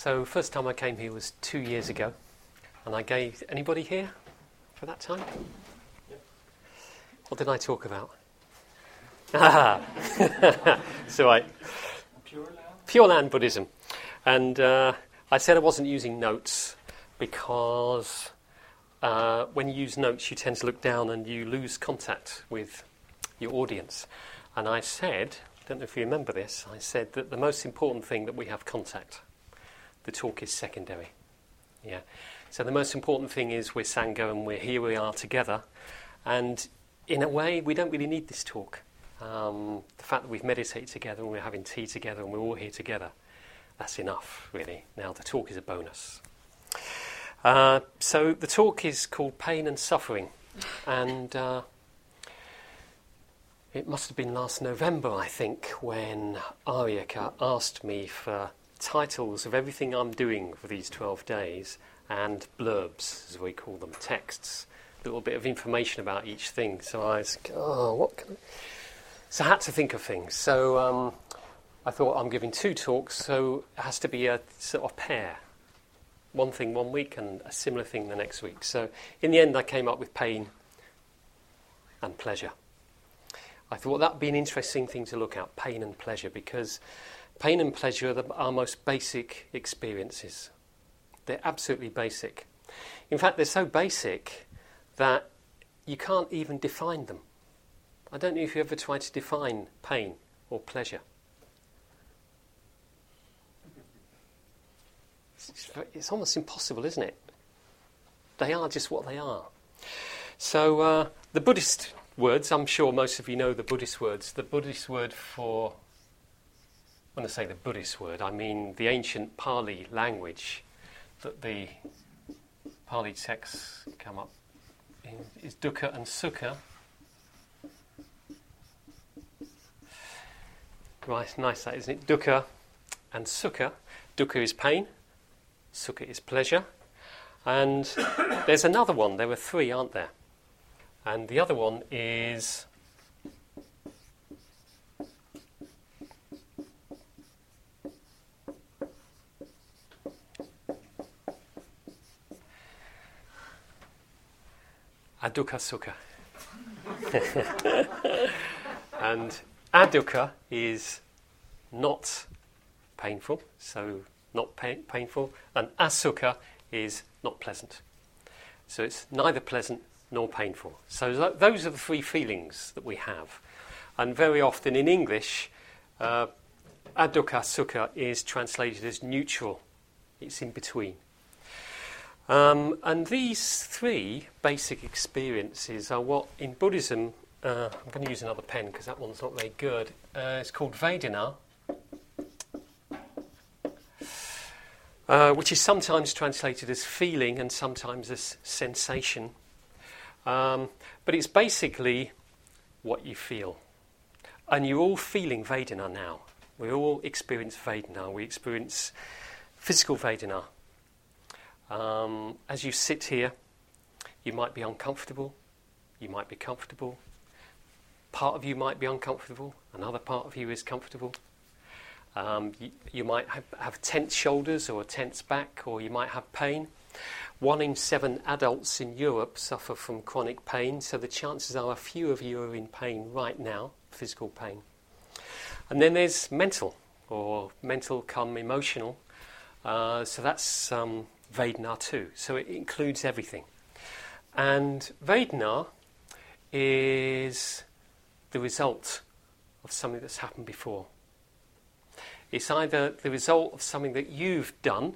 So first time I came here was 2 years ago, and I gave anybody here for that time? What did I talk about? So I Pure Land Buddhism, and I said I wasn't using notes because when you use notes, you tend to look down and you lose contact with your audience. And I said, I don't know if you remember this, I said that the most important thing that we have contact. The talk is secondary. Yeah. So the most important thing is we're Sangha and we're here, we are together. And in a way, we don't really need this talk. The fact that we've meditated together and we're having tea together and we're all here together, that's enough, really. Now, the talk is a bonus. So the talk is called Pain and Suffering. And it must have been last November, I think, when Ariyaka asked me for titles of everything I'm doing for these 12 days and blurbs, as we call them, texts, a little bit of information about each thing. So I was like, oh, what can I... So I had to think of things. So I thought, I'm giving two talks, so it has to be a sort of pair. One thing 1 week and a similar thing the next week. So in the end, I came up with pain and pleasure. I thought that would be an interesting thing to look at, pain and pleasure, because pain and pleasure are our most basic experiences. They're absolutely basic. In fact, they're so basic that you can't even define them. I don't know if you ever tried to define pain or pleasure. It's almost impossible, isn't it? They are just what they are. So the Buddhist words, I'm sure most of you know the Buddhist words. The Buddhist word for... When I say the Buddhist word, I mean the ancient Pali language that the Pali texts come up in is dukkha and sukha. Right, nice that, isn't it? Dukkha and sukha. Dukkha is pain, sukha is pleasure. And there's another one. There were three, aren't there? And the other one is Adukkha-sukha. And Adukkha is not painful, so not painful, and asukha is not pleasant. So it's neither pleasant nor painful. So those are the three feelings that we have. And very often in English, adukkha-sukha is translated as neutral. It's in between. And these three basic experiences are what in Buddhism... I'm going to use another pen because that one's not very good. It's called Vedana, which is sometimes translated as feeling and sometimes as sensation. But it's basically what you feel. And you're all feeling Vedana now. We all experience Vedana. We experience physical Vedana. As you sit here, you might be uncomfortable, you might be comfortable. Part of you might be uncomfortable, another part of you is comfortable. You might have tense shoulders or a tense back, or you might have pain. 1 in 7 adults in Europe suffer from chronic pain, so the chances are a few of you are in pain right now, physical pain. And then there's mental come emotional, so that's Vedana too. So it includes everything. And Vedana is the result of something that's happened before. It's either the result of something that you've done,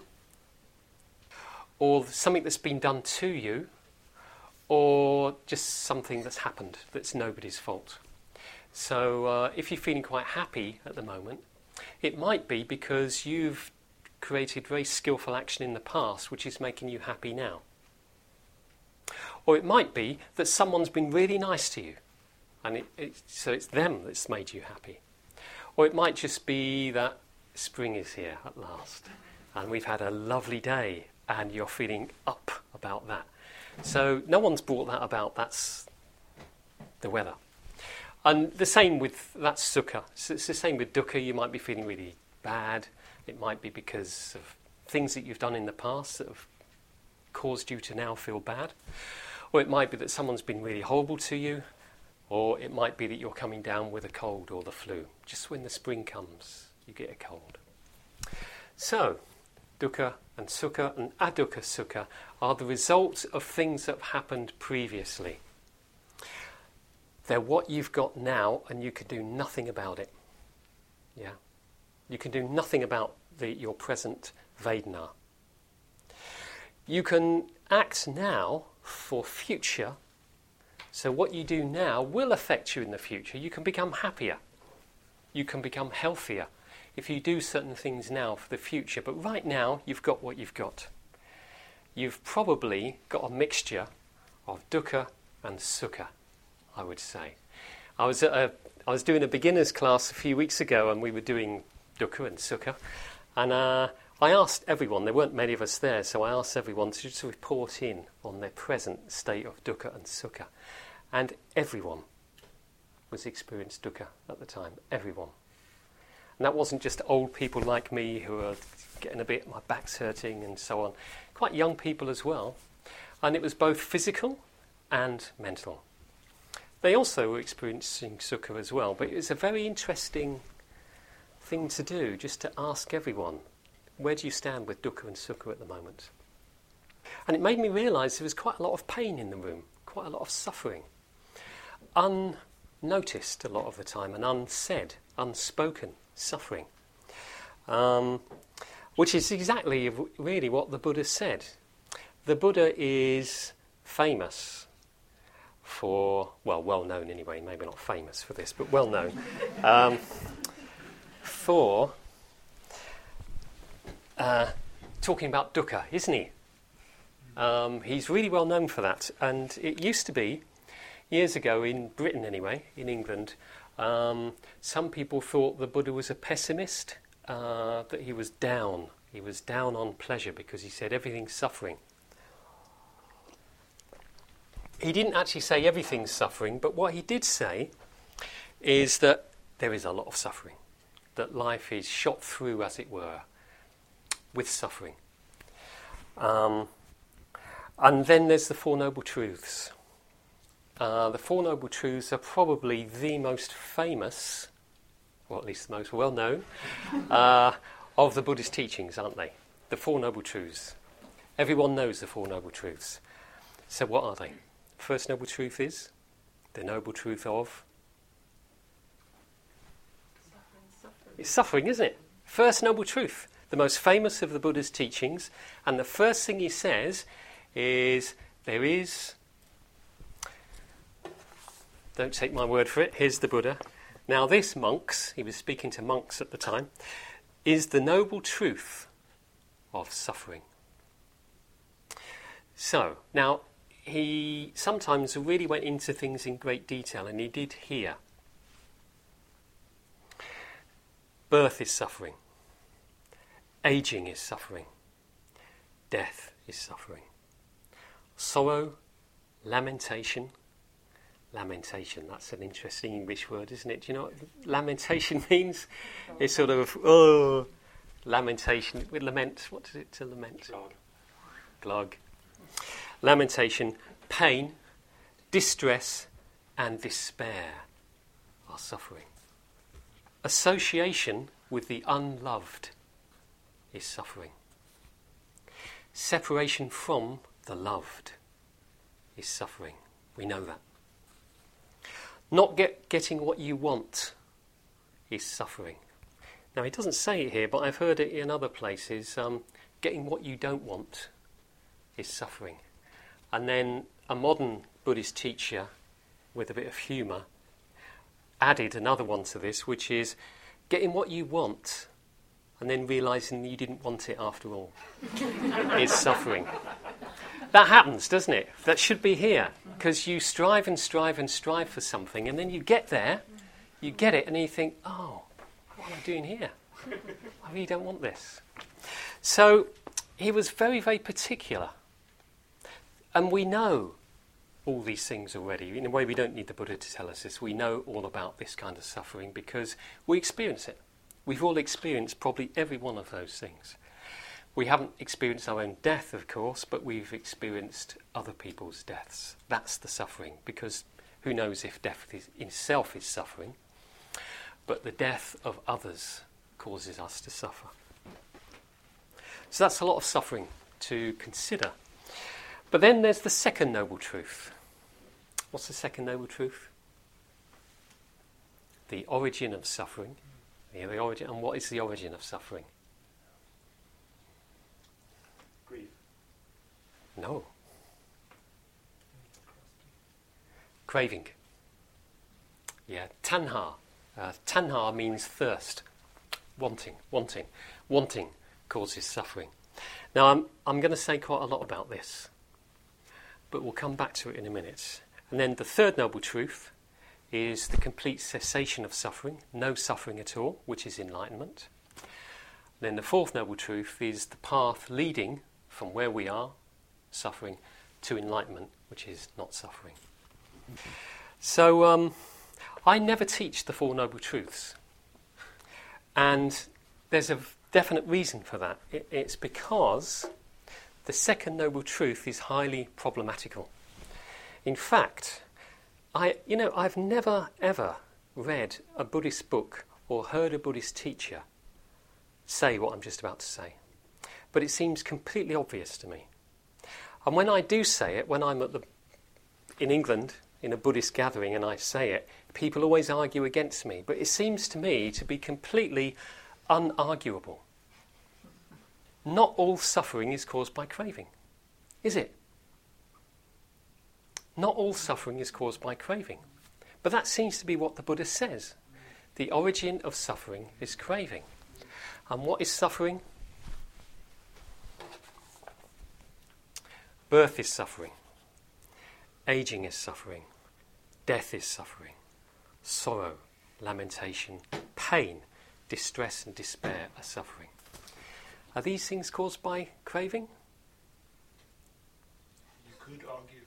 or something that's been done to you, or just something that's happened that's nobody's fault. So if you're feeling quite happy at the moment, it might be because you've created very skillful action in the past which is making you happy now. Or it might be that someone's been really nice to you, and so it's them that's made you happy. Or it might just be that spring is here at last, and we've had a lovely day, and you're feeling up about that. So no one's brought that about, that's the weather. And the same with, that's sukha. So it's the same with dukkha, you might be feeling really bad, it might be because of things that you've done in the past that have caused you to now feel bad. Or it might be that someone's been really horrible to you. Or it might be that you're coming down with a cold or the flu. Just when the spring comes, you get a cold. So, dukkha and sukha and adukkha-sukha are the results of things that have happened previously. They're what you've got now, and you can do nothing about it. Yeah, you can do nothing about your present Vedana. You can act now for future, so what you do now will affect you in the future. You can become happier. You can become healthier if you do certain things now for the future. But right now, you've got what you've got. You've probably got a mixture of dukkha and sukha, I would say. I was doing a beginner's class a few weeks ago, and we were doing dukkha and sukha. And I asked everyone, there weren't many of us there, so I asked everyone to just report in on their present state of dukkha and sukha. And everyone was experienced dukkha at the time, everyone. And that wasn't just old people like me who are getting a bit, my back's hurting and so on, quite young people as well. And it was both physical and mental. They also were experiencing sukha as well, but it was a very interesting thing to do, just to ask everyone, where do you stand with dukkha and sukha at the moment? And it made me realise there was quite a lot of pain in the room, quite a lot of suffering, unnoticed a lot of the time, and unsaid, unspoken suffering, which is exactly really what the Buddha said. The Buddha is famous for, well known anyway, maybe not famous for this, but well known, for talking about dukkha, isn't he? He's really well known for that. And it used to be, years ago, in Britain anyway, in England, some people thought the Buddha was a pessimist, that he was down. He was down on pleasure because he said everything's suffering. He didn't actually say everything's suffering, but what he did say is that there is a lot of suffering, that life is shot through, as it were, with suffering. And then there's the Four Noble Truths. The Four Noble Truths are probably the most famous, or at least the most well-known, of the Buddhist teachings, aren't they? The Four Noble Truths. Everyone knows the Four Noble Truths. So what are they? First noble truth is the noble truth of suffering. It's suffering, isn't it? First noble truth, the most famous of the Buddha's teachings, and the first thing he says is there is. Don't take my word for it. Here's the Buddha. Now, this monks, he was speaking to monks at the time, is the noble truth of suffering. So now. He sometimes really went into things in great detail, and he did here. Birth is suffering. Aging is suffering. Death is suffering. Sorrow, lamentation. Lamentation, that's an interesting English word, isn't it? Do you know what lamentation means? It's sort of, oh, lamentation. With lament, what is it to lament? Glug. Lamentation, pain, distress, and despair are suffering. Association with the unloved is suffering. Separation from the loved is suffering. We know that. Not getting what you want is suffering. Now, he doesn't say it here, but I've heard it in other places. Getting what you don't want is suffering. And then a modern Buddhist teacher, with a bit of humour, added another one to this, which is getting what you want and then realising you didn't want it after all is suffering. That happens, doesn't it? That should be here, because you strive and strive and strive for something, and then you get there, you get it, and then you think, oh, what am I doing here? I really don't want this. So he was very, very particular. And we know all these things already. In a way, we don't need the Buddha to tell us this. We know all about this kind of suffering because we experience it. We've all experienced probably every one of those things. We haven't experienced our own death, of course, but we've experienced other people's deaths. That's the suffering, because who knows if death itself is suffering, but the death of others causes us to suffer. So that's a lot of suffering to consider. But then there's the second noble truth. What's the second noble truth? The origin of suffering. The origin, and what is the origin of suffering? Grief. No. Craving. Yeah, tanha. Tanha means thirst. Wanting causes suffering. Now I'm going to say quite a lot about this, but we'll come back to it in a minute. And then the third noble truth is the complete cessation of suffering, no suffering at all, which is enlightenment. And then the fourth noble truth is the path leading from where we are, suffering, to enlightenment, which is not suffering. So I never teach the Four Noble Truths. And there's a definite reason for that. It's because the second noble truth is highly problematical. In fact, I've never ever read a Buddhist book or heard a Buddhist teacher say what I'm just about to say. But it seems completely obvious to me. And when I do say it, when I'm in England in a Buddhist gathering and I say it, people always argue against me. But it seems to me to be completely unarguable. Not all suffering is caused by craving, is it? Not all suffering is caused by craving. But that seems to be what the Buddha says. The origin of suffering is craving. And what is suffering? Birth is suffering. Aging is suffering. Death is suffering. Sorrow, lamentation, pain, distress and despair are suffering. Are these things caused by craving? You could argue.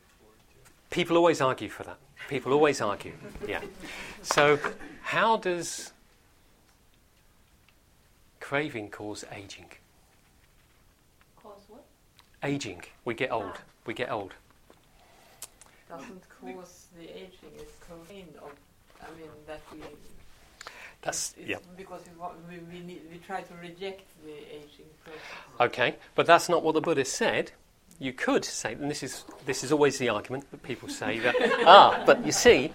People always argue for that. People always argue, yeah. So how does craving cause aging? Cause what? Aging. We get old. Doesn't cause the aging, it's coming of, that we... That's because we try to reject the aging process. Okay, but that's not what the Buddha said. You could say, and this is always the argument that people say that, but you see,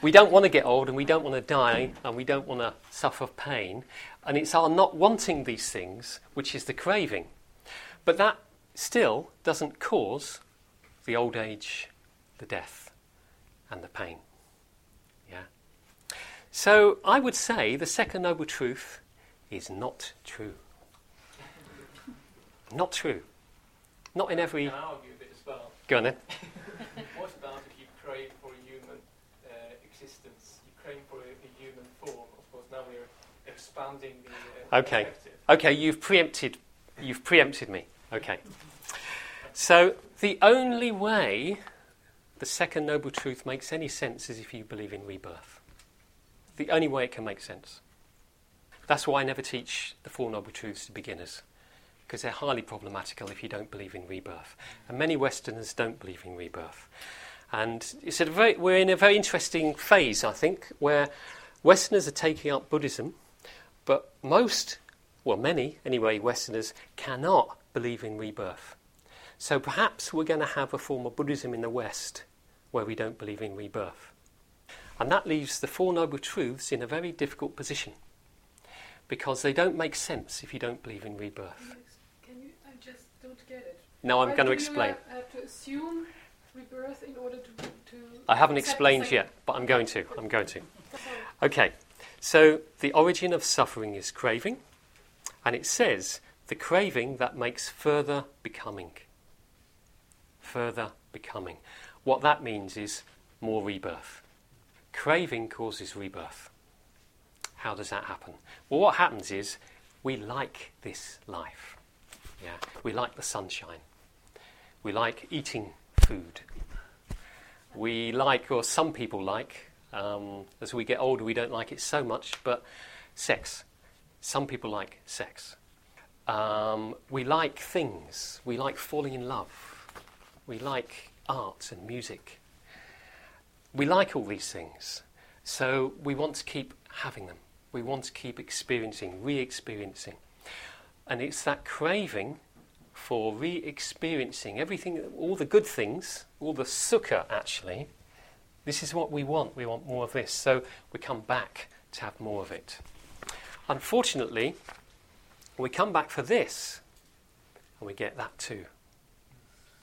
we don't want to get old and we don't want to die and we don't want to suffer pain, and it's our not wanting these things which is the craving. But that still doesn't cause the old age, the death, and the pain. Yeah. So I would say the second noble truth is not true. Not true. Not in every... Can I argue a bit as well? Go on then. What about if you crave for a human existence? You crave for a human form. Of course, now we're expanding the perspective. Okay, you've preempted me. Okay. So the only way the second noble truth makes any sense is if you believe in rebirth. The only way it can make sense. That's why I never teach the Four Noble Truths to beginners, because they're highly problematical if you don't believe in rebirth. And many Westerners don't believe in rebirth. And it's we're in a very interesting phase, I think, where Westerners are taking up Buddhism, but many Westerners cannot believe in rebirth. So perhaps we're going to have a form of Buddhism in the West where we don't believe in rebirth. And that leaves the Four Noble Truths in a very difficult position, because they don't make sense if you don't believe in rebirth. Now I'm going to explain. I have to assume rebirth in order to I haven't explained yet, but I'm going to. Okay, so the origin of suffering is craving, and it says the craving that makes further becoming. Further becoming. What that means is more rebirth. Craving causes rebirth. How does that happen? Well, what happens is we like this life. Yeah, we like the sunshine. We like eating food. We like, or some people like, as we get older we don't like it so much, but sex. Some people like sex. We like things. We like falling in love. We like art and music. We like all these things. So we want to keep having them. We want to keep experiencing, re-experiencing. And it's that craving for re-experiencing everything, all the good things, all the sukha actually. This is what we want. We want more of this. So we come back to have more of it. Unfortunately, we come back for this and we get that too.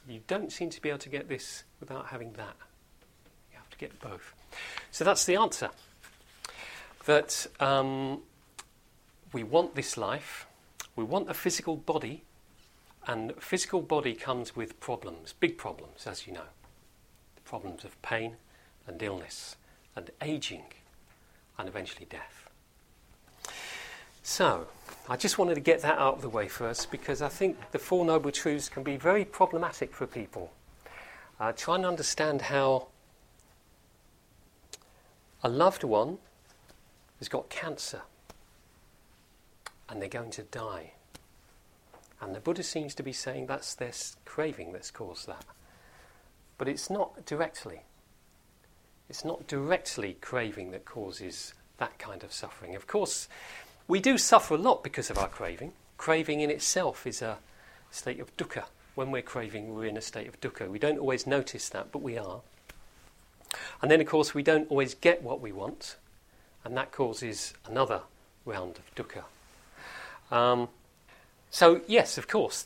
You don't seem to be able to get this without having that. You have to get both. So that's the answer. That we want this life, we want a physical body, and physical body comes with problems, big problems, as you know. The problems of pain and illness and aging and eventually death. So, I just wanted to get that out of the way first, because I think the Four Noble Truths can be very problematic for people. Try and understand how a loved one has got cancer and they're going to die. And the Buddha seems to be saying that's their craving that's caused that. But it's not directly. It's not directly craving that causes that kind of suffering. Of course, we do suffer a lot because of our craving. Craving in itself is a state of dukkha. When we're craving, we're in a state of dukkha. We don't always notice that, but we are. And then, of course, we don't always get what we want. And that causes another round of dukkha. So yes, of course,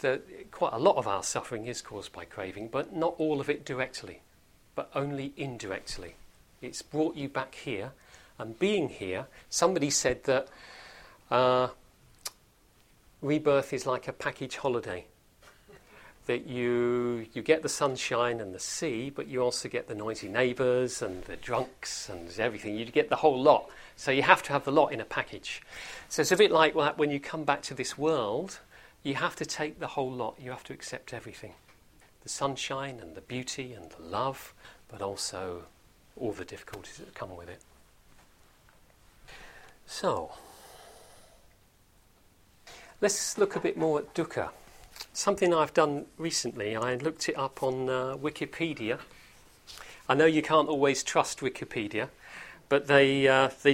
quite a lot of our suffering is caused by craving, but not all of it directly, but only indirectly. It's brought you back here, and being here, somebody said that rebirth is like a package holiday, that you get the sunshine and the sea, but you also get the noisy neighbours and the drunks and everything. You get the whole lot. So you have to have the lot in a package. So it's a bit like that when you come back to this world, you have to take the whole lot. You have to accept everything. The sunshine and the beauty and the love, but also all the difficulties that come with it. So, let's look a bit more at dukkha. Something I've done recently, I looked it up on Wikipedia. I know you can't always trust Wikipedia, but they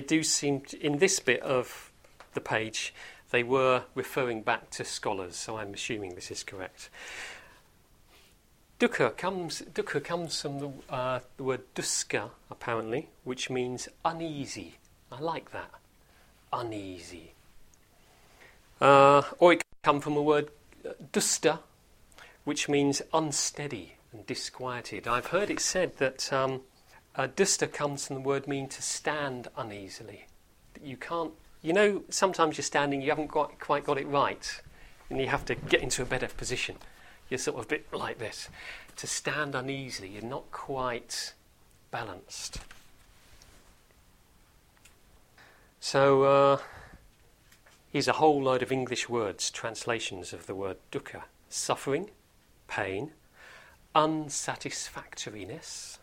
do seem, in this bit of the page, they were referring back to scholars, so I'm assuming this is correct. Dukkha comes from the word duska, apparently, which means uneasy. I like that. Uneasy. Or it can come from a word dusta, which means unsteady and disquieted. I've heard it said that dusta comes from the word mean to stand uneasily. You can't, you know, sometimes you're standing, you haven't quite got it right, and you have to get into a better position. You're sort of a bit like this. To stand uneasily, you're not quite balanced. So, here's a whole load of English words, translations of the word dukkha. Suffering, pain, unsatisfactoriness,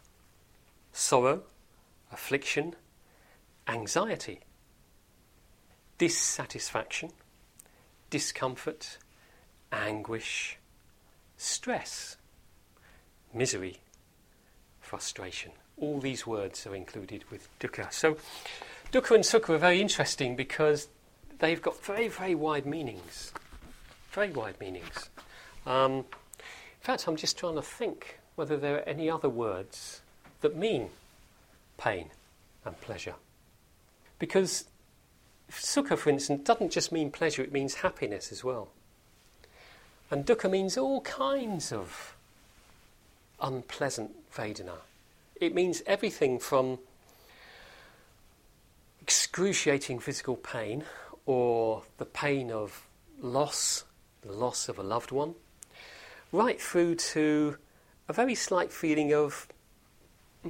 sorrow, affliction, anxiety, dissatisfaction, discomfort, anguish, stress, misery, frustration. All these words are included with dukkha. So dukkha and sukha are very interesting because they've got very, very wide meanings. Very wide meanings. In fact, I'm just trying to think whether there are any other words that mean pain and pleasure. Because sukha, for instance, doesn't just mean pleasure, it means happiness as well. And dukkha means all kinds of unpleasant Vedana. It means everything from excruciating physical pain, or the pain of loss, the loss of a loved one, right through to a very slight feeling of, I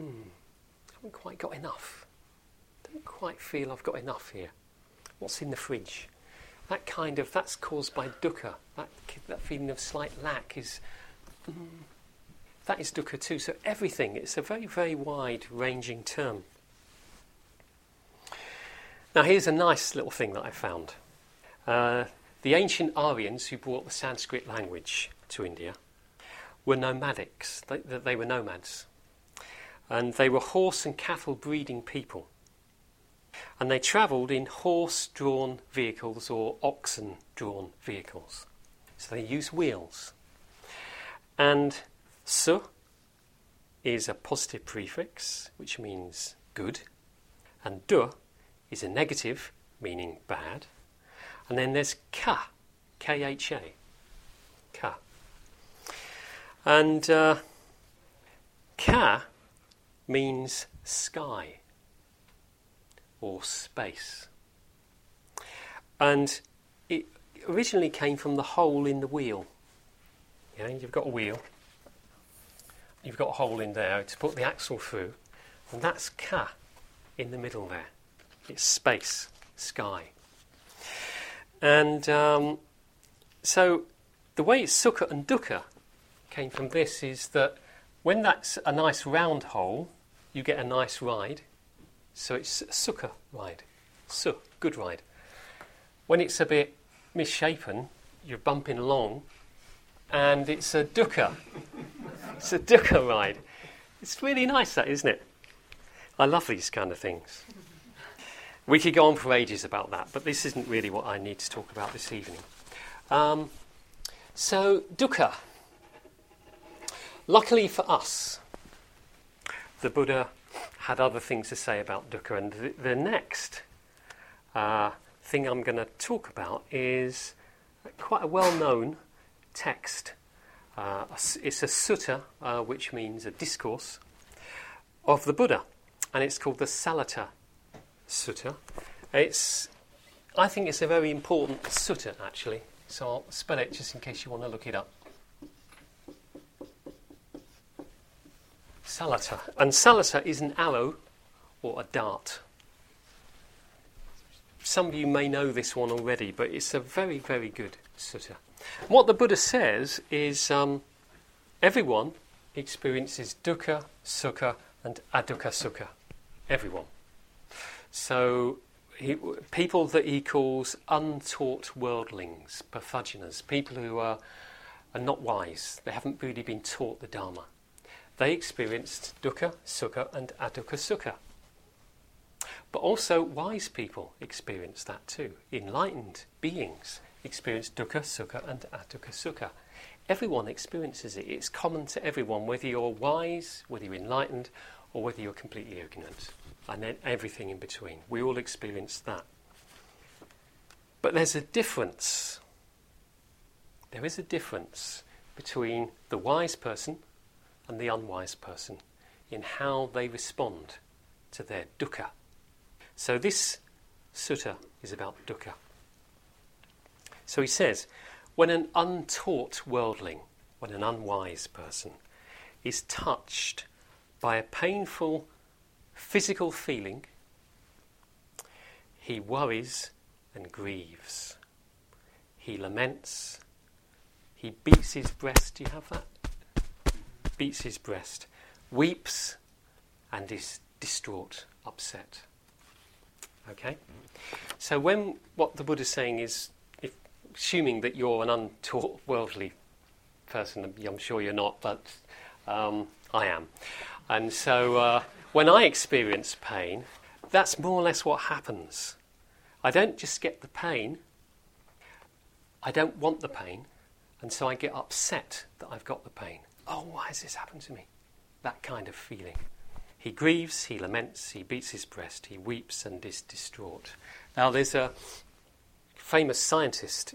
haven't quite got enough. I don't quite feel I've got enough here. What's in the fridge? That kind of, that's caused by dukkha. That feeling of slight lack is, that is dukkha too. So everything, it's a very, very wide-ranging term. Now here's a nice little thing that I found. The ancient Aryans who brought the Sanskrit language to India were nomadics. They were nomads. And they were horse and cattle breeding people. And they travelled in horse-drawn vehicles or oxen-drawn vehicles. So they used wheels. And su is a positive prefix, which means good. And du is a negative, meaning bad. And then there's ka, K-H-A, ka. And ka means sky or space. And it originally came from the hole in the wheel. Yeah, you've got a wheel, you've got a hole in there to put the axle through, and that's ka in the middle there. It's space, sky. And so the way it's sukha and dukkha came from this is that when that's a nice round hole, you get a nice ride. So it's a sukha ride. Su, good ride. When it's a bit misshapen, you're bumping along, and it's a dukkha. It's a dukkha ride. It's really nice that, isn't it? I love these kind of things. We could go on for ages about that, but this isn't really what I need to talk about this evening. So, dukkha. Luckily for us, the Buddha had other things to say about dukkha, and the next thing I'm going to talk about is quite a well-known text. It's a sutta, which means a discourse, of the Buddha, and it's called the Salata Sutta. I think it's a very important sutta, actually, so I'll spell it just in case you want to look it up. Salata. And salata is an arrow or a dart. Some of you may know this one already, but it's a very, very good sutta. What the Buddha says is everyone experiences dukkha, sukha, and adukkha-sukha. Everyone. So people that he calls untaught worldlings, patthujanas, people who are not wise, they haven't really been taught the Dharma. They experienced dukkha, sukha, and adukkha-sukha. But also wise people experience that too. Enlightened beings experience dukkha, sukha, and adukkha-sukha. Everyone experiences it. It's common to everyone, whether you're wise, whether you're enlightened, or whether you're completely ignorant. And then everything in between. We all experience that. But there's a difference. There is a difference between the wise person and the unwise person in how they respond to their dukkha. So this sutta is about dukkha. So he says, when an untaught worldling, when an unwise person, is touched by a painful physical feeling, he worries and grieves. He laments. He beats his breast. Do you have that? Beats his breast, weeps, and is distraught, upset. Okay? So what the Buddha's saying is, assuming that you're an untaught, worldly person, I'm sure you're not, but I am. And so when I experience pain, that's more or less what happens. I don't just get the pain. I don't want the pain, and so I get upset that I've got the pain. Oh, why has this happened to me? That kind of feeling. He grieves, he laments, he beats his breast, he weeps and is distraught. Now, there's a famous scientist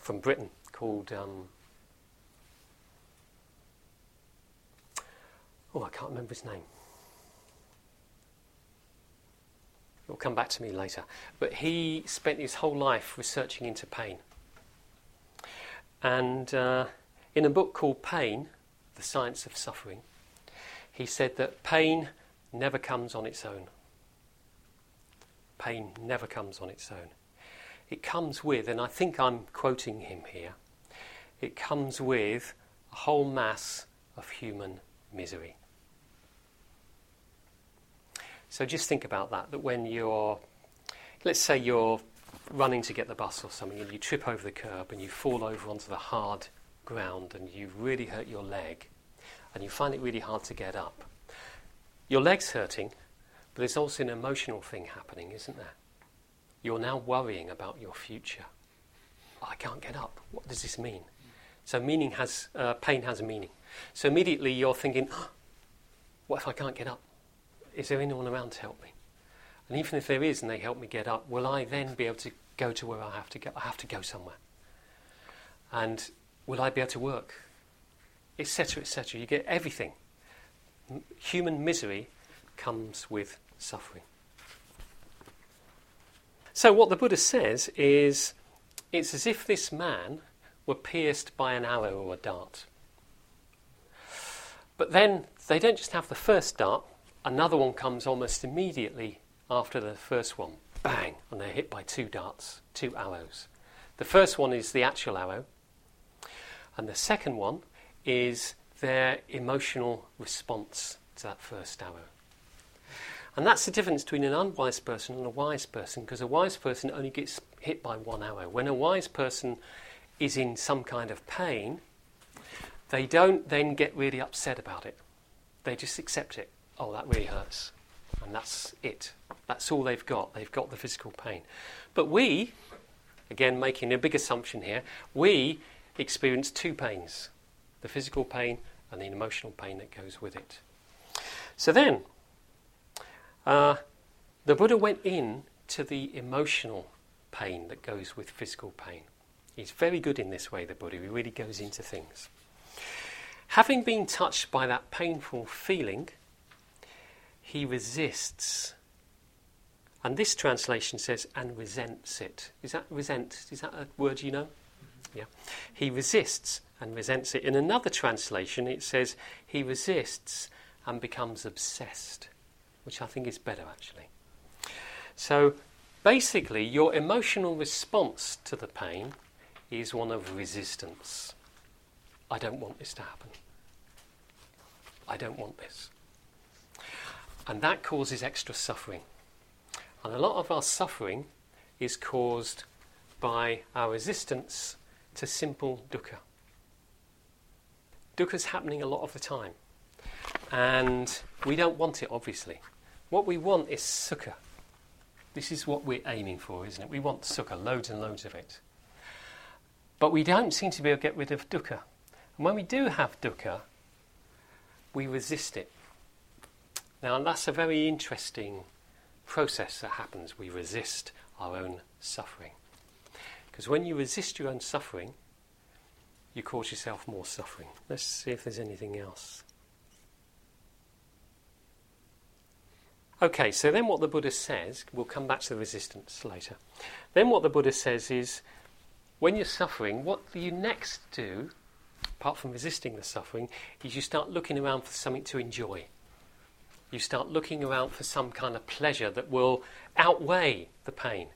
from Britain called... I can't remember his name. It'll come back to me later. But he spent his whole life researching into pain. And... in a book called Pain, The Science of Suffering, he said that pain never comes on its own. Pain never comes on its own. It comes with, and I think I'm quoting him here, it comes with a whole mass of human misery. So just think about that when you're, let's say you're running to get the bus or something, and you trip over the curb and you fall over onto the hard ground and you really hurt your leg and you find it really hard to get up. Your leg's hurting, but there's also an emotional thing happening, isn't there? You're now worrying about your future. I can't get up. What does this mean? So meaning has pain has meaning. So immediately you're thinking, oh, what if I can't get up? Is there anyone around to help me? And even if there is and they help me get up, will I then be able to go to where I have to go? I have to go somewhere. And will I be able to work? Et cetera, et cetera. You get everything. Human misery comes with suffering. So what the Buddha says is, it's as if this man were pierced by an arrow or a dart. But then they don't just have the first dart, another one comes almost immediately after the first one. Bang! And they're hit by two darts, two arrows. The first one is the actual arrow, and the second one is their emotional response to that first arrow. And that's the difference between an unwise person and a wise person, because a wise person only gets hit by one arrow. When a wise person is in some kind of pain, they don't then get really upset about it. They just accept it. Oh, that really hurts. And that's it. That's all they've got. They've got the physical pain. But we, again making a big assumption here, we experience two pains. The physical pain and the emotional pain that goes with it. So then, the Buddha went in to the emotional pain that goes with physical pain. He's very good in this way, the Buddha. He really goes into things. Having been touched by that painful feeling, he resists. And this translation says, and resents it. Is that resent? Is that a word you know? Yeah. He resists and resents it. In another translation, it says, he resists and becomes obsessed, which I think is better, actually. So, basically, your emotional response to the pain is one of resistance. I don't want this to happen. I don't want this. And that causes extra suffering. And a lot of our suffering is caused by our resistance to simple dukkha. Dukkha's happening a lot of the time. And we don't want it, obviously. What we want is sukha. This is what we're aiming for, isn't it? We want sukha, loads and loads of it. But we don't seem to be able to get rid of dukkha. And when we do have dukkha, we resist it. Now, that's a very interesting process that happens. We resist our own suffering. Because when you resist your own suffering, you cause yourself more suffering. Let's see if there's anything else. Okay, so then what the Buddha says, we'll come back to the resistance later. Then what the Buddha says is, when you're suffering, what do you next do, apart from resisting the suffering, is you start looking around for something to enjoy. You start looking around for some kind of pleasure that will outweigh the pain.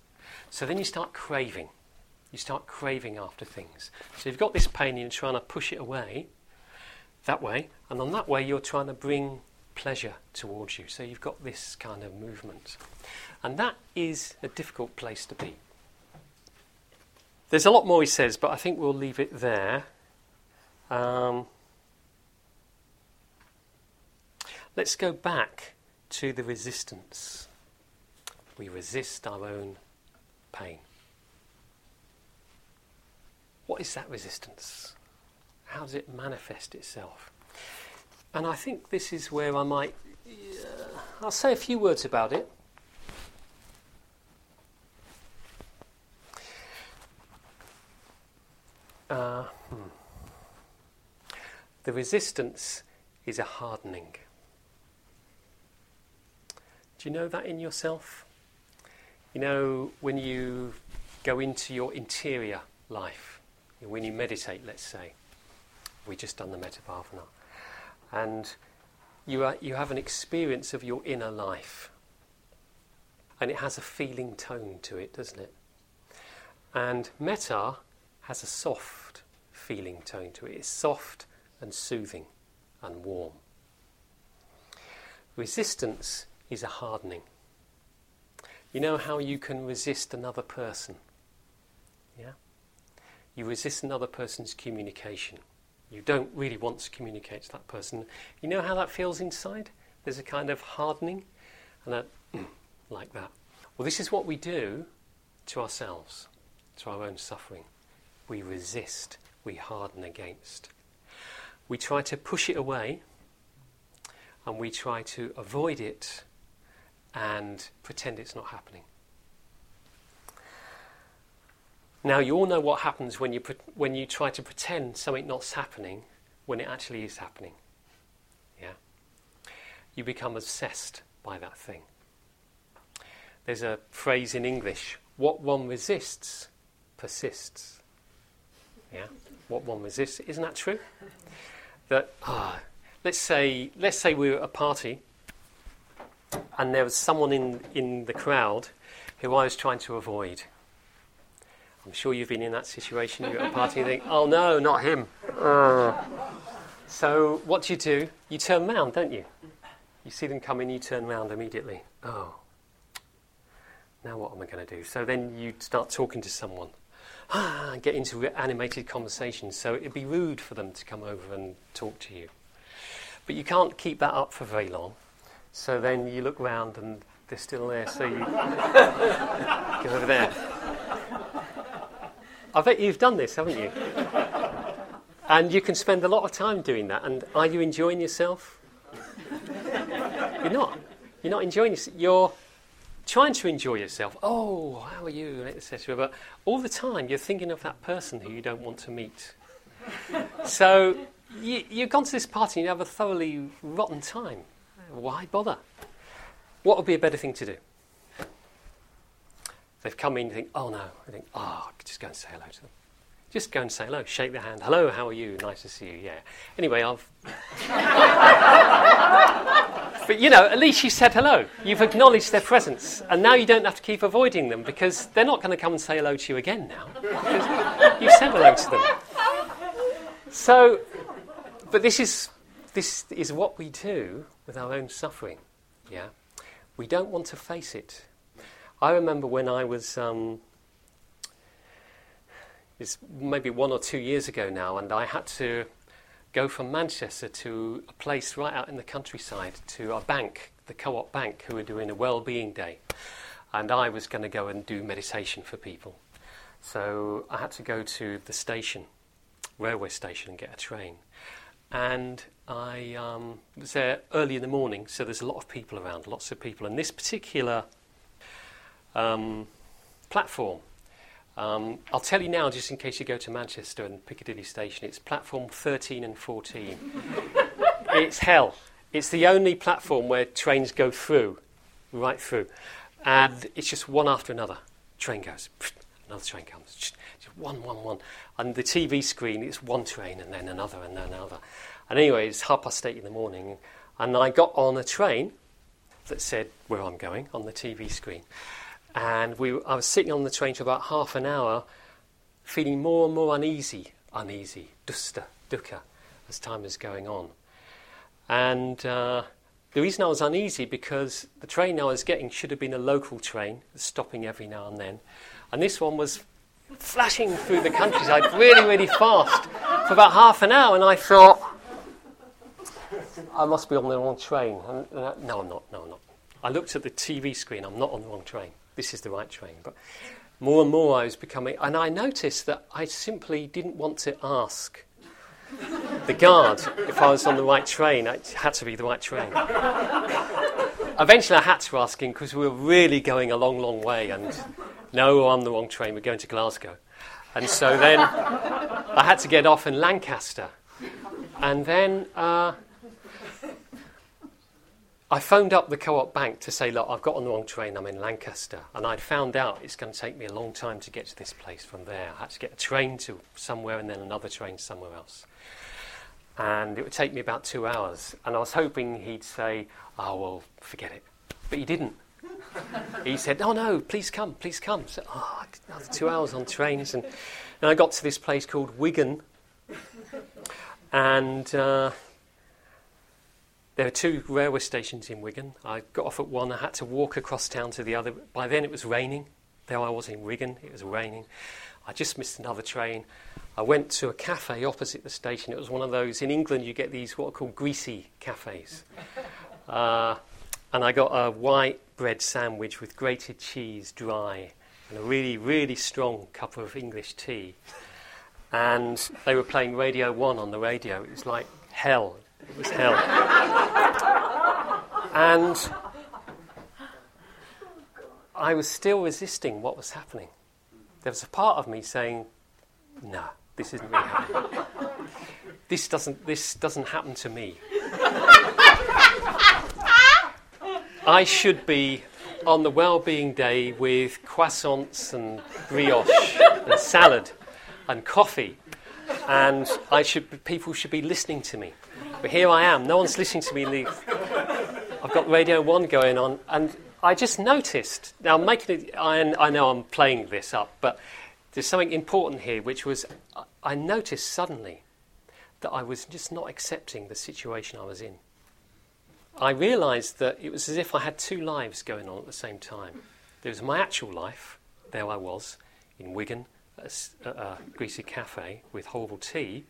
So then you start craving. You start craving after things. So you've got this pain and you're trying to push it away, that way, and on that way you're trying to bring pleasure towards you. So you've got this kind of movement. And that is a difficult place to be. There's a lot more he says, but I think we'll leave it there. Let's go back to the resistance. We resist our own pain. What is that resistance? How does it manifest itself? And I think this is where I might... I'll say a few words about it. The resistance is a hardening. Do you know that in yourself? You know, when you go into your interior life, when you meditate, let's say, we've just done the metta bhavana, and you have an experience of your inner life, and it has a feeling tone to it, doesn't it? And metta has a soft feeling tone to it. It's soft and soothing and warm. Resistance is a hardening. You know how you can resist another person? Yeah? You resist another person's communication. You don't really want to communicate to that person. You know how that feels inside? There's a kind of hardening, and that, like that. Well, this is what we do to ourselves, to our own suffering. We resist, we harden against. We try to push it away, and we try to avoid it and pretend it's not happening. Now, you all know what happens when you try to pretend something not's happening when it actually is happening. Yeah? You become obsessed by that thing. There's a phrase in English, what one resists persists. Yeah? What one resists, isn't that true? That, let's say we were at a party and there was someone in the crowd who I was trying to avoid. I'm sure you've been in that situation. You're at a party and you think, oh no, not him. So what do? You turn round, don't you? You see them come in, you turn round immediately. Oh, now what am I going to do? So then you start talking to someone. Get into animated conversations. So it'd be rude for them to come over and talk to you. But you can't keep that up for very long. So then you look round and they're still there. So you go over there. I bet you've done this, haven't you? And you can spend a lot of time doing that. And are you enjoying yourself? You're not. You're not enjoying yourself. You're trying to enjoy yourself. Oh, how are you, etc. But all the time you're thinking of that person who you don't want to meet. So you've gone to this party and you have a thoroughly rotten time. Why bother? What would be a better thing to do? They've come in and think, oh no. I think, I could just go and say hello to them. Just go and say hello. Shake their hand. Hello, how are you? Nice to see you, yeah. Anyway, But, at least you said hello. You've acknowledged their presence. And now you don't have to keep avoiding them because they're not going to come and say hello to you again now. Because you've said hello to them. So, but this is what we do with our own suffering, yeah? We don't want to face it. I remember when I was, it's maybe 1 or 2 years ago now, and I had to go from Manchester to a place right out in the countryside to a bank, the co-op bank, who were doing a well-being day. And I was going to go and do meditation for people. So I had to go to the station, railway station, and get a train. And I was there early in the morning, so there's a lot of people around, lots of people. And this particular platform, I'll tell you now just in case you go to Manchester and Piccadilly Station, it's platform 13 and 14. It's hell. It's the only platform where trains go through, right through. And it's just one after another. Train goes, another train comes, just one. And the TV screen, it's one train and then another and then another. And anyway, it's 8:30 in the morning and I got on a train that said where I'm going on the TV screen. And I was sitting on the train for about half an hour, feeling more and more uneasy, dukkha, as time was going on. And the reason I was uneasy, because the train I was getting should have been a local train, stopping every now and then. And this one was flashing through the countryside really, really fast for about half an hour. And I thought, I must be on the wrong train. No, I'm not. I looked at the TV screen, I'm not on the wrong train. This is the right train. But more and more I was becoming... And I noticed that I simply didn't want to ask the guard if I was on the right train. It had to be the right train. Eventually I had to ask him because we were really going a long, long way. And no, I'm the wrong train, we're going to Glasgow. And so then I had to get off in Lancaster. And then... I phoned up the co-op bank to say, look, I've got on the wrong train, I'm in Lancaster, and I'd found out it's going to take me a long time to get to this place from there. I had to get a train to somewhere and then another train somewhere else. And it would take me about 2 hours, and I was hoping he'd say, oh, well, forget it. But he didn't. He said, oh, no, please come. So, another 2 hours on trains. And then I got to this place called Wigan, and... There were two railway stations in Wigan. I got off at one. I had to walk across town to the other. By then it was raining. There I was in Wigan. It was raining. I just missed another train. I went to a cafe opposite the station. It was one of those, in England you get these what are called greasy cafes. And I got a white bread sandwich with grated cheese dry and a really, really strong cup of English tea. And they were playing Radio 1 on the radio. It was like hell. It was hell. And I was still resisting what was happening. There was a part of me saying, no, this isn't really happening. This doesn't happen to me. I should be on the well-being day with croissants and brioche and salad and coffee, and people should be listening to me. But here I am, no one's listening to me. I've got Radio 1 going on, and I just noticed. Now, I know I'm playing this up, but there's something important here, which was I noticed suddenly that I was just not accepting the situation I was in. I realised that it was as if I had two lives going on at the same time. There was my actual life. There I was in Wigan at a greasy cafe with horrible tea.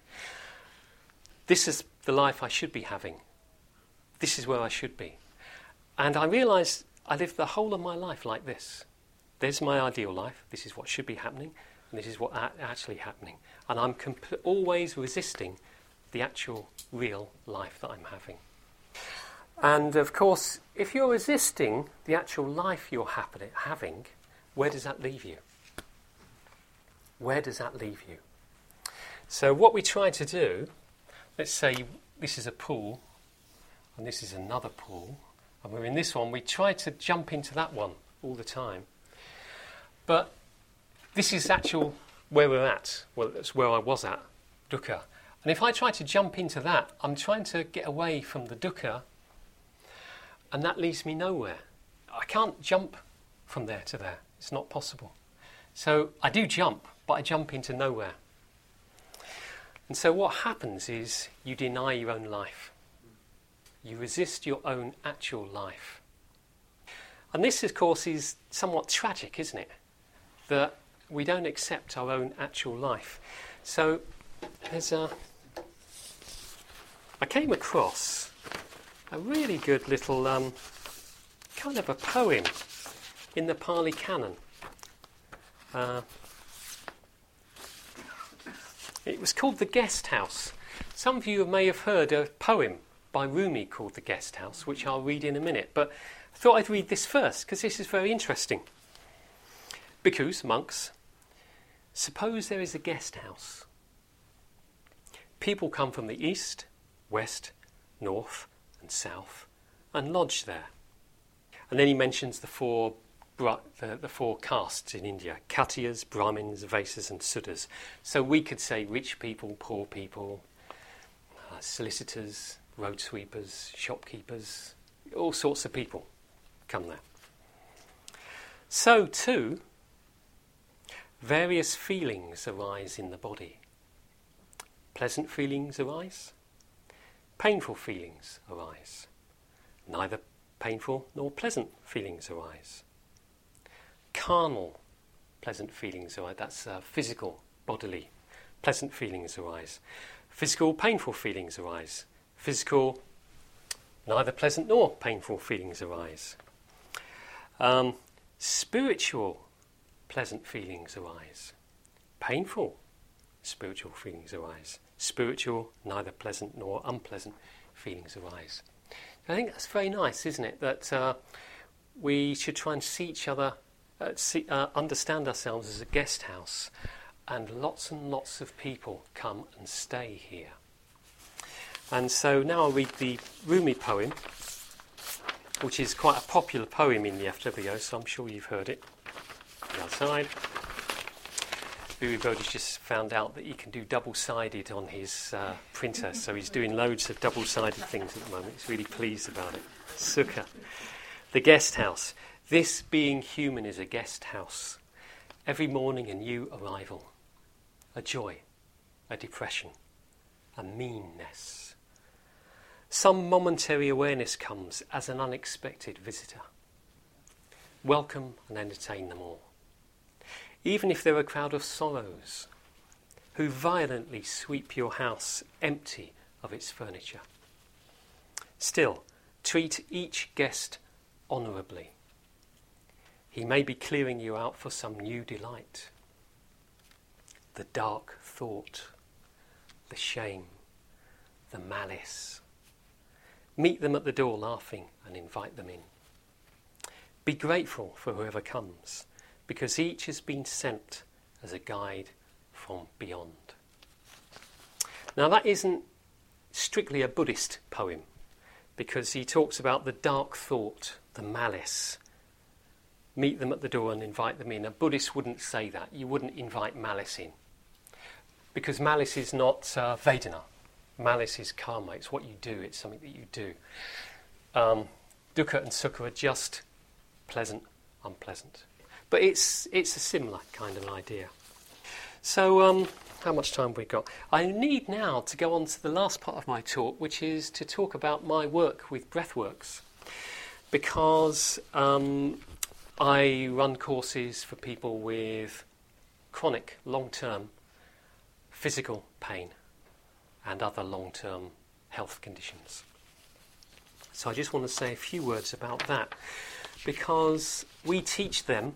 This is the life I should be having. This is where I should be. And I realised I lived the whole of my life like this. There's my ideal life. This is what should be happening. And this is what actually happening. And I'm always resisting the actual real life that I'm having. And of course, if you're resisting the actual life you're having, where does that leave you? Where does that leave you? So what we try to do, let's say this is a pool, and this is another pool, and we're in this one, we try to jump into that one all the time. But this is actual where we're at. Well, that's where I was at, dukkha. And if I try to jump into that, I'm trying to get away from the dukkha, and that leads me nowhere. I can't jump from there to there. It's not possible. So I do jump, but I jump into nowhere. And so what happens is you deny your own life. You resist your own actual life. And this, of course, is somewhat tragic, isn't it? That we don't accept our own actual life. So I came across a really good little kind of a poem in the Pali canon. It was called The Guest House. Some of you may have heard a poem by Rumi called The Guest House, which I'll read in a minute, but I thought I'd read this first because this is very interesting. Bhikkhus, monks, suppose there is a guest house. People come from the east, west, north, and south, and lodge there. And then he mentions the four castes in India, Kshatriyas, Brahmins, Vaisyas and Shudras. So we could say rich people, poor people, solicitors, road sweepers, shopkeepers, all sorts of people come there. So too, various feelings arise in the body. Pleasant feelings arise. Painful feelings arise. Neither painful nor pleasant feelings arise. Carnal pleasant feelings arise. That's physical, bodily. Pleasant feelings arise. Physical, painful feelings arise. Physical, neither pleasant nor painful feelings arise. Spiritual, pleasant feelings arise. Painful, spiritual feelings arise. Spiritual, neither pleasant nor unpleasant feelings arise. I think that's very nice, isn't it? That we should try and see each other, understand ourselves as a guest house, and lots of people come and stay here. And so now I'll read the Rumi poem, which is quite a popular poem in the FWO, so I'm sure you've heard it. The outside. Bibi Bodhi's just found out that he can do double-sided on his printer, so he's doing loads of double-sided things at the moment. He's really pleased about it. Sukha. The guest house. This being human is a guest house. Every morning a new arrival. A joy. A depression. A meanness. some momentary awareness comes as an unexpected visitor. Welcome and entertain them all, even if they're a crowd of sorrows who violently sweep your house empty of its furniture. Still, treat each guest honourably. He may be clearing you out for some new delight. The dark thought, the shame, the malice. Meet them at the door laughing and invite them in. Be grateful for whoever comes, because each has been sent as a guide from beyond. Now that isn't strictly a Buddhist poem, because he talks about the dark thought, the malice. Meet them at the door and invite them in. A Buddhist wouldn't say that. You wouldn't invite malice in, because malice is not Vedana. Malice is karma. It's what you do. It's something that you do. Dukkha and sukha are just pleasant, unpleasant. But it's a similar kind of idea. So how much time have we got? I need now to go on to the last part of my talk, which is to talk about my work with Breathworks, because I run courses for people with chronic, long-term physical pain and other long-term health conditions. So I just want to say a few words about that, because we teach them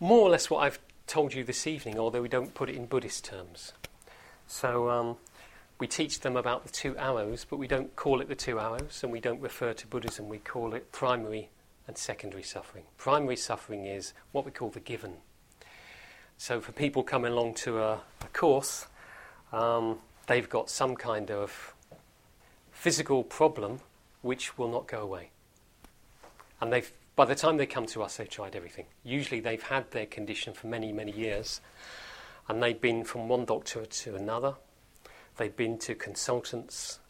more or less what I've told you this evening, although we don't put it in Buddhist terms. So we teach them about the 2 arrows, but we don't call it the 2 arrows, and we don't refer to Buddhism. We call it primary and secondary suffering. Primary suffering is what we call the given. So for people coming along to a course, they've got some kind of physical problem which will not go away. And by the time they come to us, they've tried everything. Usually they've had their condition for many, many years, and they've been from one doctor to another. They've been to consultants.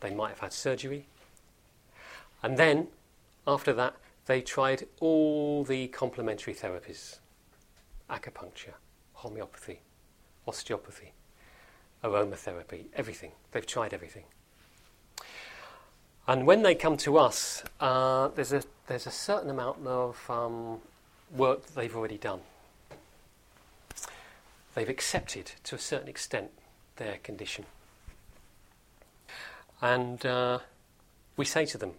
They might have had surgery. And then, after that, they tried all the complementary therapies: acupuncture, homeopathy, osteopathy, aromatherapy, everything. They've tried everything. And when they come to us, there's a certain amount of work that they've already done. They've accepted, to a certain extent, their condition. And we say to them,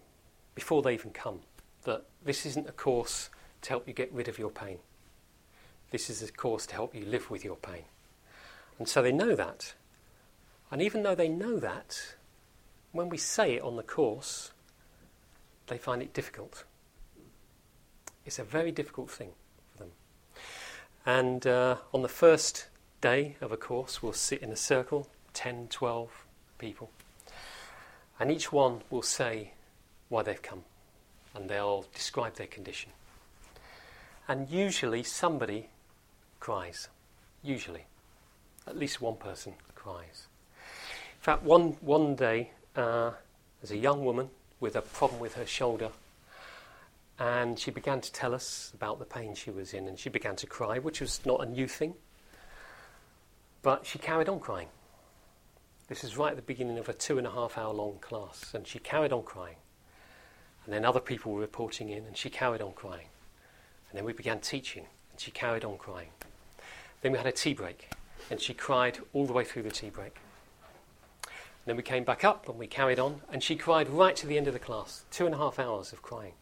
before they even come, that this isn't a course to help you get rid of your pain. This is a course to help you live with your pain. And so they know that. And even though they know that, when we say it on the course, they find it difficult. It's a very difficult thing for them. And on the first day of a course, we'll sit in a circle, 10, 12 people. And each one will say why they've come, and they'll describe their condition. And usually somebody cries. Usually. At least one person cries. In fact, one day, there's a young woman with a problem with her shoulder, and she began to tell us about the pain she was in, and she began to cry, which was not a new thing, but she carried on crying. This is right at the beginning of a 2.5 hour long class, and she carried on crying. And then other people were reporting in, and she carried on crying. And then we began teaching, and she carried on crying. Then we had a tea break, and she cried all the way through the tea break. And then we came back up, and we carried on, and she cried right to the end of the class, 2.5 hours of crying.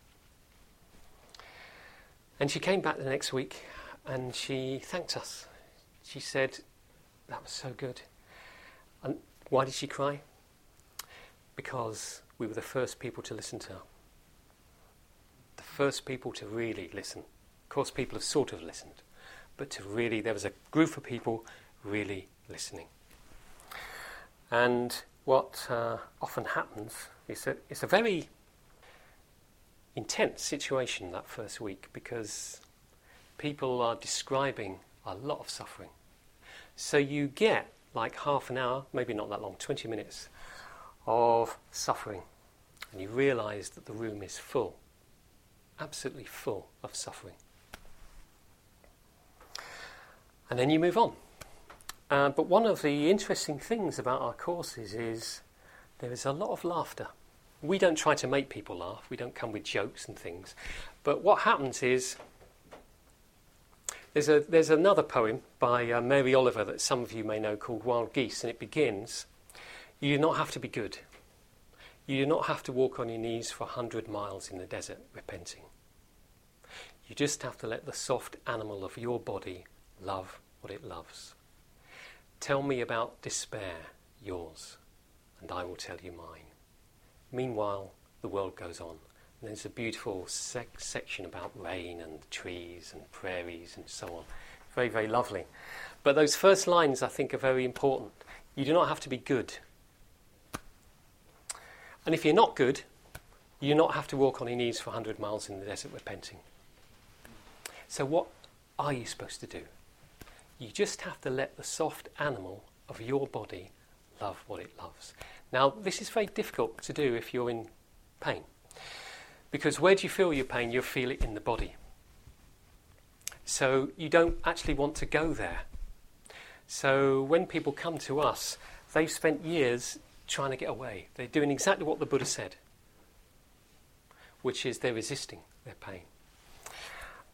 And she came back the next week, and she thanked us. She said, "That was so good." And why did she cry? Because we were the first people to listen to her. The first people to really listen. Of course, people have sort of listened, but there was a group of people really listening. And what often happens is that it's a very intense situation that first week, because people are describing a lot of suffering. So you get like half an hour, maybe not that long, 20 minutes of suffering, and you realise that the room is full, absolutely full of suffering. And then you move on. But one of the interesting things about our courses is there is a lot of laughter. We don't try to make people laugh. We don't come with jokes and things. But what happens is, there's another poem by Mary Oliver that some of you may know called Wild Geese, and it begins, "You do not have to be good. You do not have to walk on your knees for 100 miles in the desert repenting. You just have to let the soft animal of your body love what it loves. Tell me about despair, yours, and I will tell you mine." Meanwhile, the world goes on. And there's a beautiful section about rain and trees and prairies and so on. Very, very lovely. But those first lines, I think, are very important. You do not have to be good. And if you're not good, you do not have to walk on your knees for 100 miles in the desert repenting. So what are you supposed to do? You just have to let the soft animal of your body love what it loves. Now, this is very difficult to do if you're in pain. Because where do you feel your pain? You feel it in the body. So you don't actually want to go there. So when people come to us, they've spent years trying to get away. They're doing exactly what the Buddha said, which is they're resisting their pain.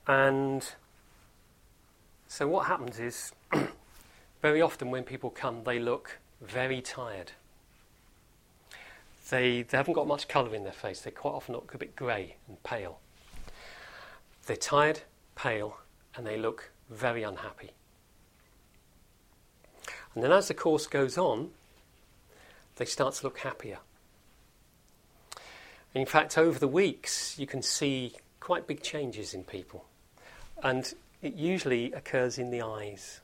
And so what happens is, very often when people come, they look very tired. They haven't got much colour in their face. They quite often look a bit grey and pale. They're tired, pale, and they look very unhappy. And then as the course goes on, they start to look happier. And in fact, over the weeks, you can see quite big changes in people. And it usually occurs in the eyes.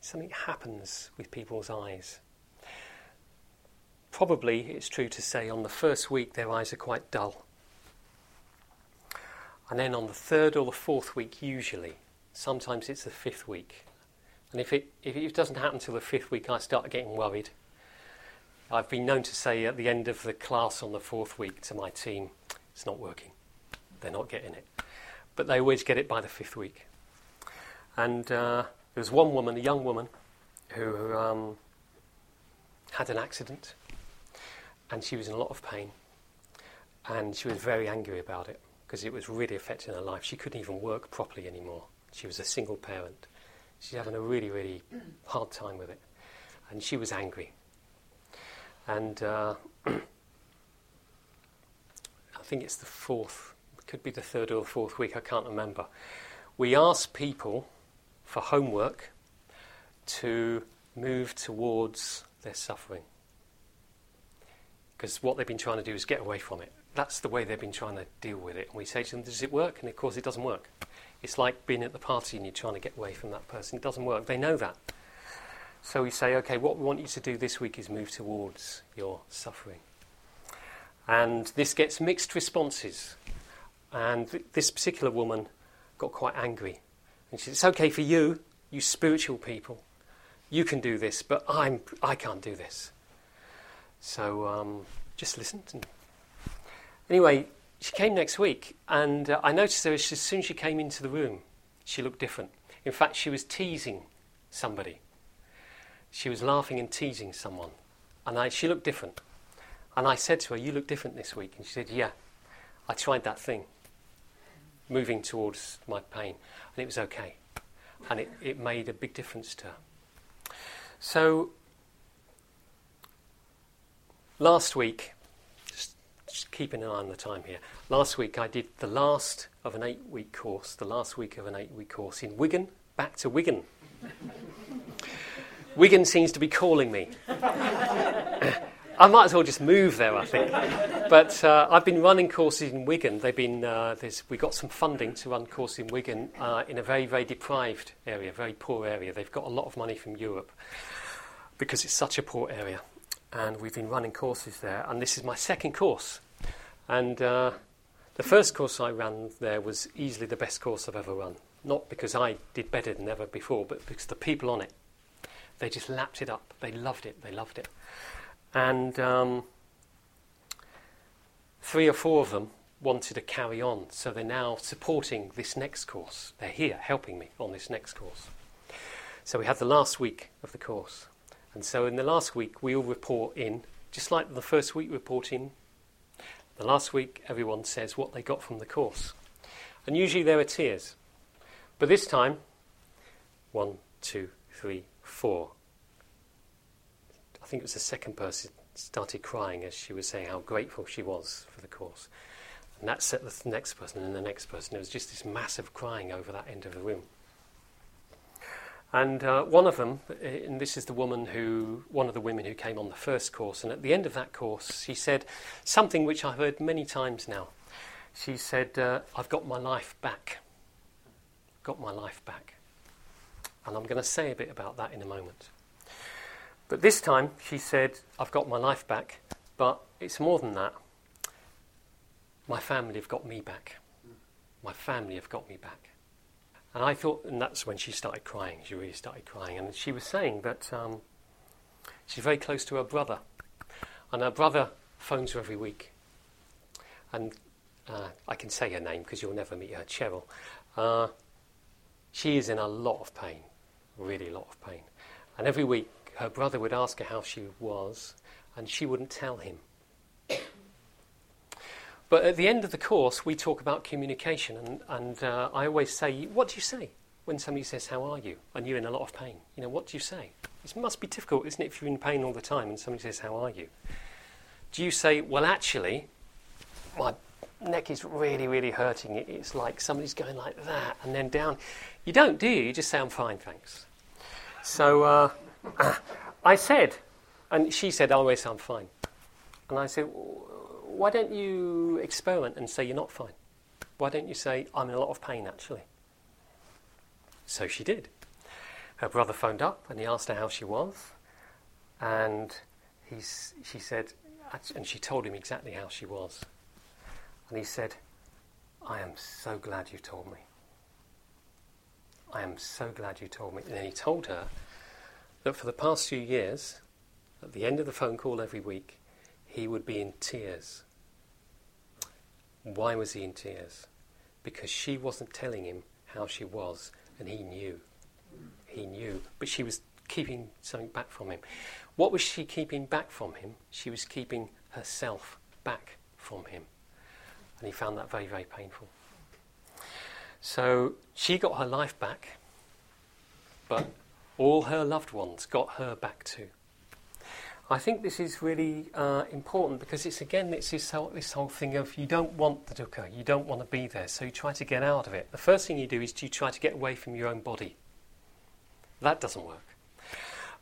Something happens with people's eyes. Probably, it's true to say, on the first week their eyes are quite dull. And then on the third or the fourth week, usually, sometimes it's the fifth week. And if it doesn't happen till the fifth week, I start getting worried. I've been known to say at the end of the class on the fourth week to my team, it's not working, they're not getting it. But they always get it by the fifth week. And there was one woman, a young woman, who had an accident. And she was in a lot of pain, and she was very angry about it because it was really affecting her life. She couldn't even work properly anymore. She was a single parent. She's having a really, really hard time with it, and she was angry. And I think it's the fourth, it could be the third or fourth week, I can't remember. We asked people for homework to move towards their suffering. Because what they've been trying to do is get away from it. That's the way they've been trying to deal with it. And we say to them, does it work? And of course it doesn't work. It's like being at the party and you're trying to get away from that person. It doesn't work. They know that. So we say, okay, what we want you to do this week is move towards your suffering. And this gets mixed responses. And this particular woman got quite angry. And she said, it's okay for you, you spiritual people. You can do this, but I can't do this. So just listened. Anyway, she came next week, and I noticed her as soon as she came into the room, she looked different. In fact, she was teasing somebody. She was laughing and teasing someone, and she looked different. And I said to her, you look different this week. And she said, yeah, I tried that thing, moving towards my pain, and it was okay. And it made a big difference to her. So last week, just keeping an eye on the time here, last week I did the last of an 8-week course, in Wigan, back to Wigan. Wigan seems to be calling me. I might as well just move there, I think. But I've been running courses in Wigan. We got some funding to run courses in Wigan in a very, very deprived area, very poor area. They've got a lot of money from Europe because it's such a poor area. And we've been running courses there, and this is my second course. And the first course I ran there was easily the best course I've ever run. Not because I did better than ever before, but because the people on it, they just lapped it up. They loved it. And 3 or 4 of them wanted to carry on, so they're now supporting this next course. They're here helping me on this next course. So we had the last week of the course. And so in the last week, we all report in Just like the first week reporting, the last week everyone says what they got from the course. And usually there are tears. But this time, 1, 2, 3, 4. I think it was the second person started crying as she was saying how grateful she was for the course. And that set the next person and the next person. There was just this massive crying over that end of the room. And one of them, and this is the woman who, one of the women who came on the first course, and at the end of that course, she said something which I've heard many times now. She said, I've got my life back. Got my life back. And I'm going to say a bit about that in a moment. But this time, she said, I've got my life back, but it's more than that. My family have got me back. My family have got me back. And I thought, and that's when she started crying, she really started crying. And she was saying that she's very close to her brother. And her brother phones her every week. And I can say her name because you'll never meet her, Cheryl. She is in a lot of pain, really a lot of pain. And every week her brother would ask her how she was and she wouldn't tell him. But at the end of the course, we talk about communication, and I always say, what do you say when somebody says, how are you? And you're in a lot of pain. You know, what do you say? It must be difficult, isn't it, if you're in pain all the time and somebody says, how are you? Do you say, well, actually, my neck is really, really hurting. It's like somebody's going like that and then down. You don't, do you? You just say, I'm fine, thanks. So I said, and she said, I always say, I'm fine. And I said, why don't you experiment and say you're not fine? Why don't you say, I'm in a lot of pain, actually? So she did. Her brother phoned up and he asked her how she was. And she said, and she told him exactly how she was. And he said, I am so glad you told me. I am so glad you told me. And then he told her that for the past few years, at the end of the phone call every week, he would be in tears. Why was he in tears? Because she wasn't telling him how she was, and he knew. He knew, but she was keeping something back from him. What was she keeping back from him? She was keeping herself back from him. And he found that very, very painful. So she got her life back, but all her loved ones got her back too. I think this is really important because it's this whole thing of you don't want the dukkha, you don't want to be there, so you try to get out of it. The first thing you do is you try to get away from your own body. That doesn't work.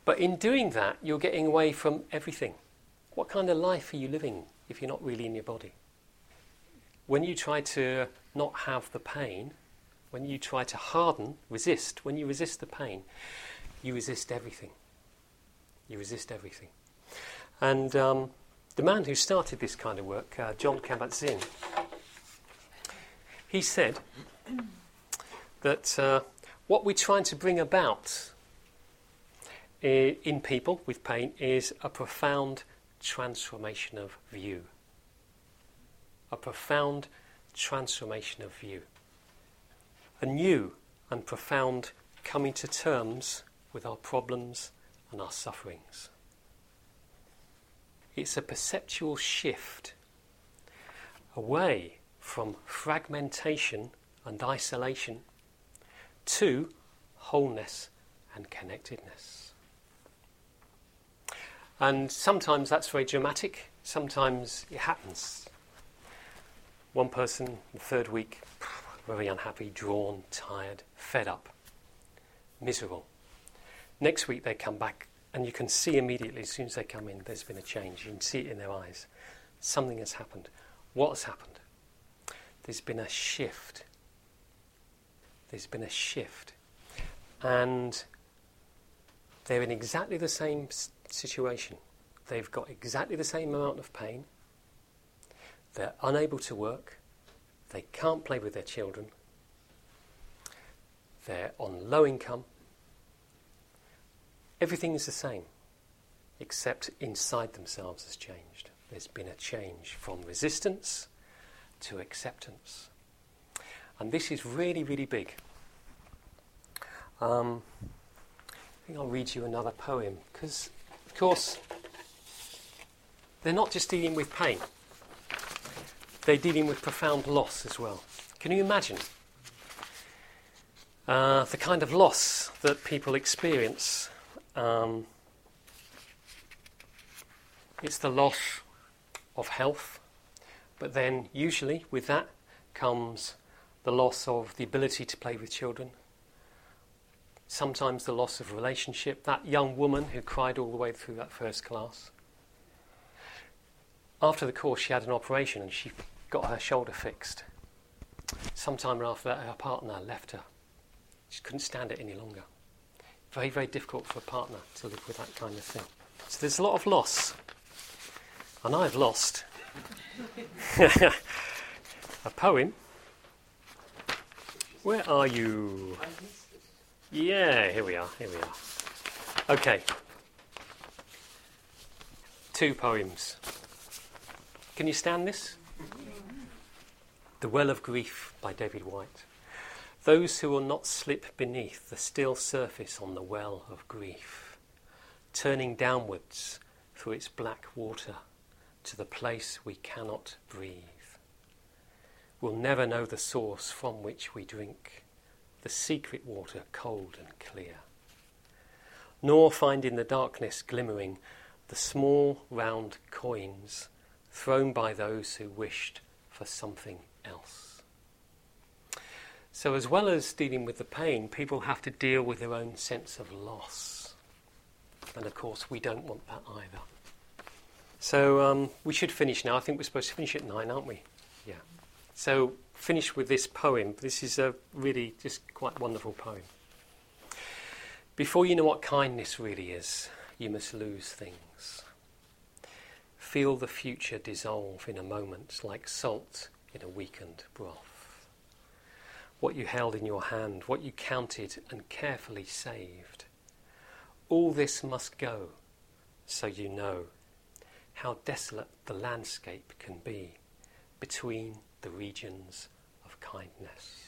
But in doing that, you're getting away from everything. What kind of life are you living if you're not really in your body? When you try to not have the pain, when you try to harden, resist, when you resist the pain, you resist everything. You resist everything. And the man who started this kind of work, John Kabat-Zinn, he said that what we're trying to bring about in people with pain is a profound transformation of view. A profound transformation of view. A new and profound coming to terms with our problems and our sufferings. It's a perceptual shift away from fragmentation and isolation to wholeness and connectedness. And sometimes that's very dramatic, sometimes it happens. One person, the third week, very unhappy, drawn, tired, fed up, miserable. Next week they come back, and you can see immediately, as soon as they come in, there's been a change. You can see it in their eyes. Something has happened. What has happened? There's been a shift. There's been a shift. And they're in exactly the same situation. They've got exactly the same amount of pain. They're unable to work. They can't play with their children. They're on low income. Everything is the same, except inside themselves has changed. There's been a change from resistance to acceptance. And this is really, really big. I think I'll read you another poem, because, of course, they're not just dealing with pain. They're dealing with profound loss as well. Can you imagine the kind of loss that people experience? It's the loss of health, but then usually with that comes the loss of the ability to play with children, sometimes the loss of relationship. That young woman who cried all the way through that first class. After the course, she had an operation and she got her shoulder fixed. Sometime after that, her partner left her. She couldn't stand it any longer. Very, very difficult for a partner to live with that kind of thing. So there's a lot of loss. And I've lost a poem. Where are you? Yeah, here we are. Okay. 2 poems. Can you stand this? The Well of Grief by David White. Those who will not slip beneath the still surface on the well of grief, turning downwards through its black water to the place we cannot breathe, will never know the source from which we drink, the secret water cold and clear, nor find in the darkness glimmering the small round coins thrown by those who wished for something else. So as well as dealing with the pain, people have to deal with their own sense of loss. And of course, we don't want that either. So we should finish now. I think we're supposed to finish at 9, aren't we? Yeah. So finish with this poem. This is a really just quite wonderful poem. Before you know what kindness really is, you must lose things. Feel the future dissolve in a moment, like salt in a weakened broth. What you held in your hand, what you counted and carefully saved. All this must go, so you know how desolate the landscape can be between the regions of kindness.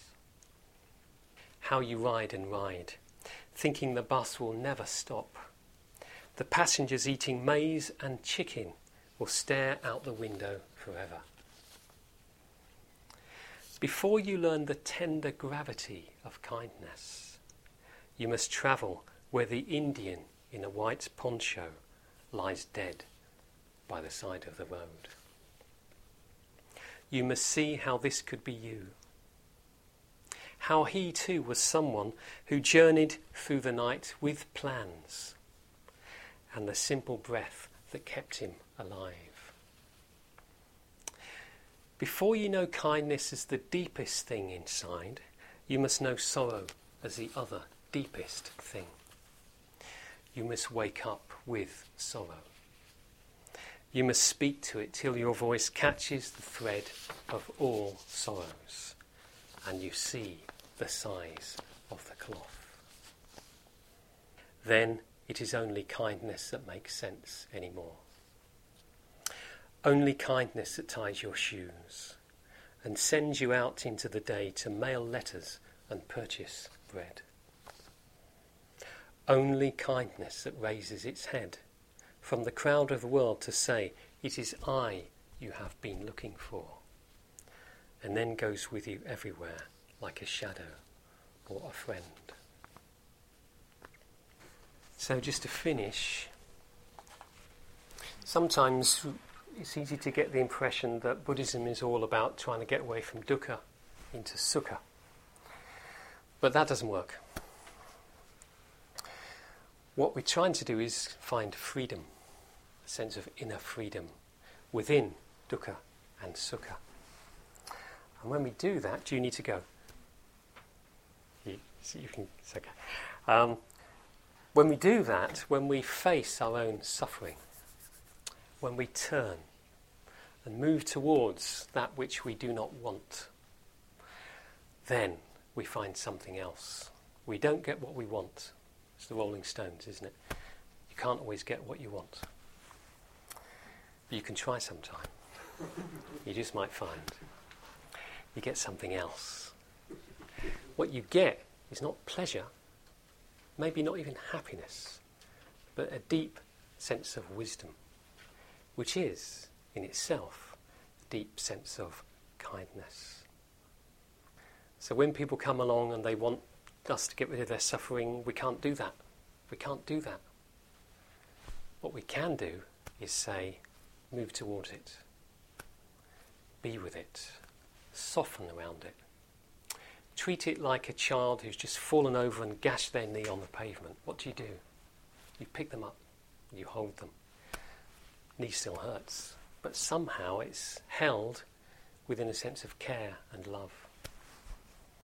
How you ride and ride, thinking the bus will never stop. The passengers eating maize and chicken will stare out the window forever. Before you learn the tender gravity of kindness, you must travel where the Indian in a white poncho lies dead by the side of the road. You must see how this could be you, how he too was someone who journeyed through the night with plans and the simple breath that kept him alive. Before you know kindness as the deepest thing inside, you must know sorrow as the other deepest thing. You must wake up with sorrow. You must speak to it till your voice catches the thread of all sorrows and you see the size of the cloth. Then it is only kindness that makes sense anymore. Only kindness that ties your shoes and sends you out into the day to mail letters and purchase bread. Only kindness that raises its head from the crowd of the world to say, "It is I you have been looking for," and then goes with you everywhere like a shadow or a friend. So just to finish, sometimes it's easy to get the impression that Buddhism is all about trying to get away from dukkha into sukha. But that doesn't work. What we're trying to do is find freedom, a sense of inner freedom within dukkha and sukha. And when we do that, do you need to go? You can, it's okay. When we do that, when we face our own suffering, when we turn and move towards that which we do not want, then we find something else. We don't get what we want. It's the Rolling Stones, isn't it? You can't always get what you want. But you can try sometime. You just might find you get something else. What you get is not pleasure, maybe not even happiness, but a deep sense of wisdom, which is, in itself, a deep sense of kindness. So when people come along and they want us to get rid of their suffering, we can't do that. We can't do that. What we can do is say, move towards it, be with it, soften around it. Treat it like a child who's just fallen over and gashed their knee on the pavement. What do? You pick them up, you hold them. Knee still hurts, but somehow it's held within a sense of care and love.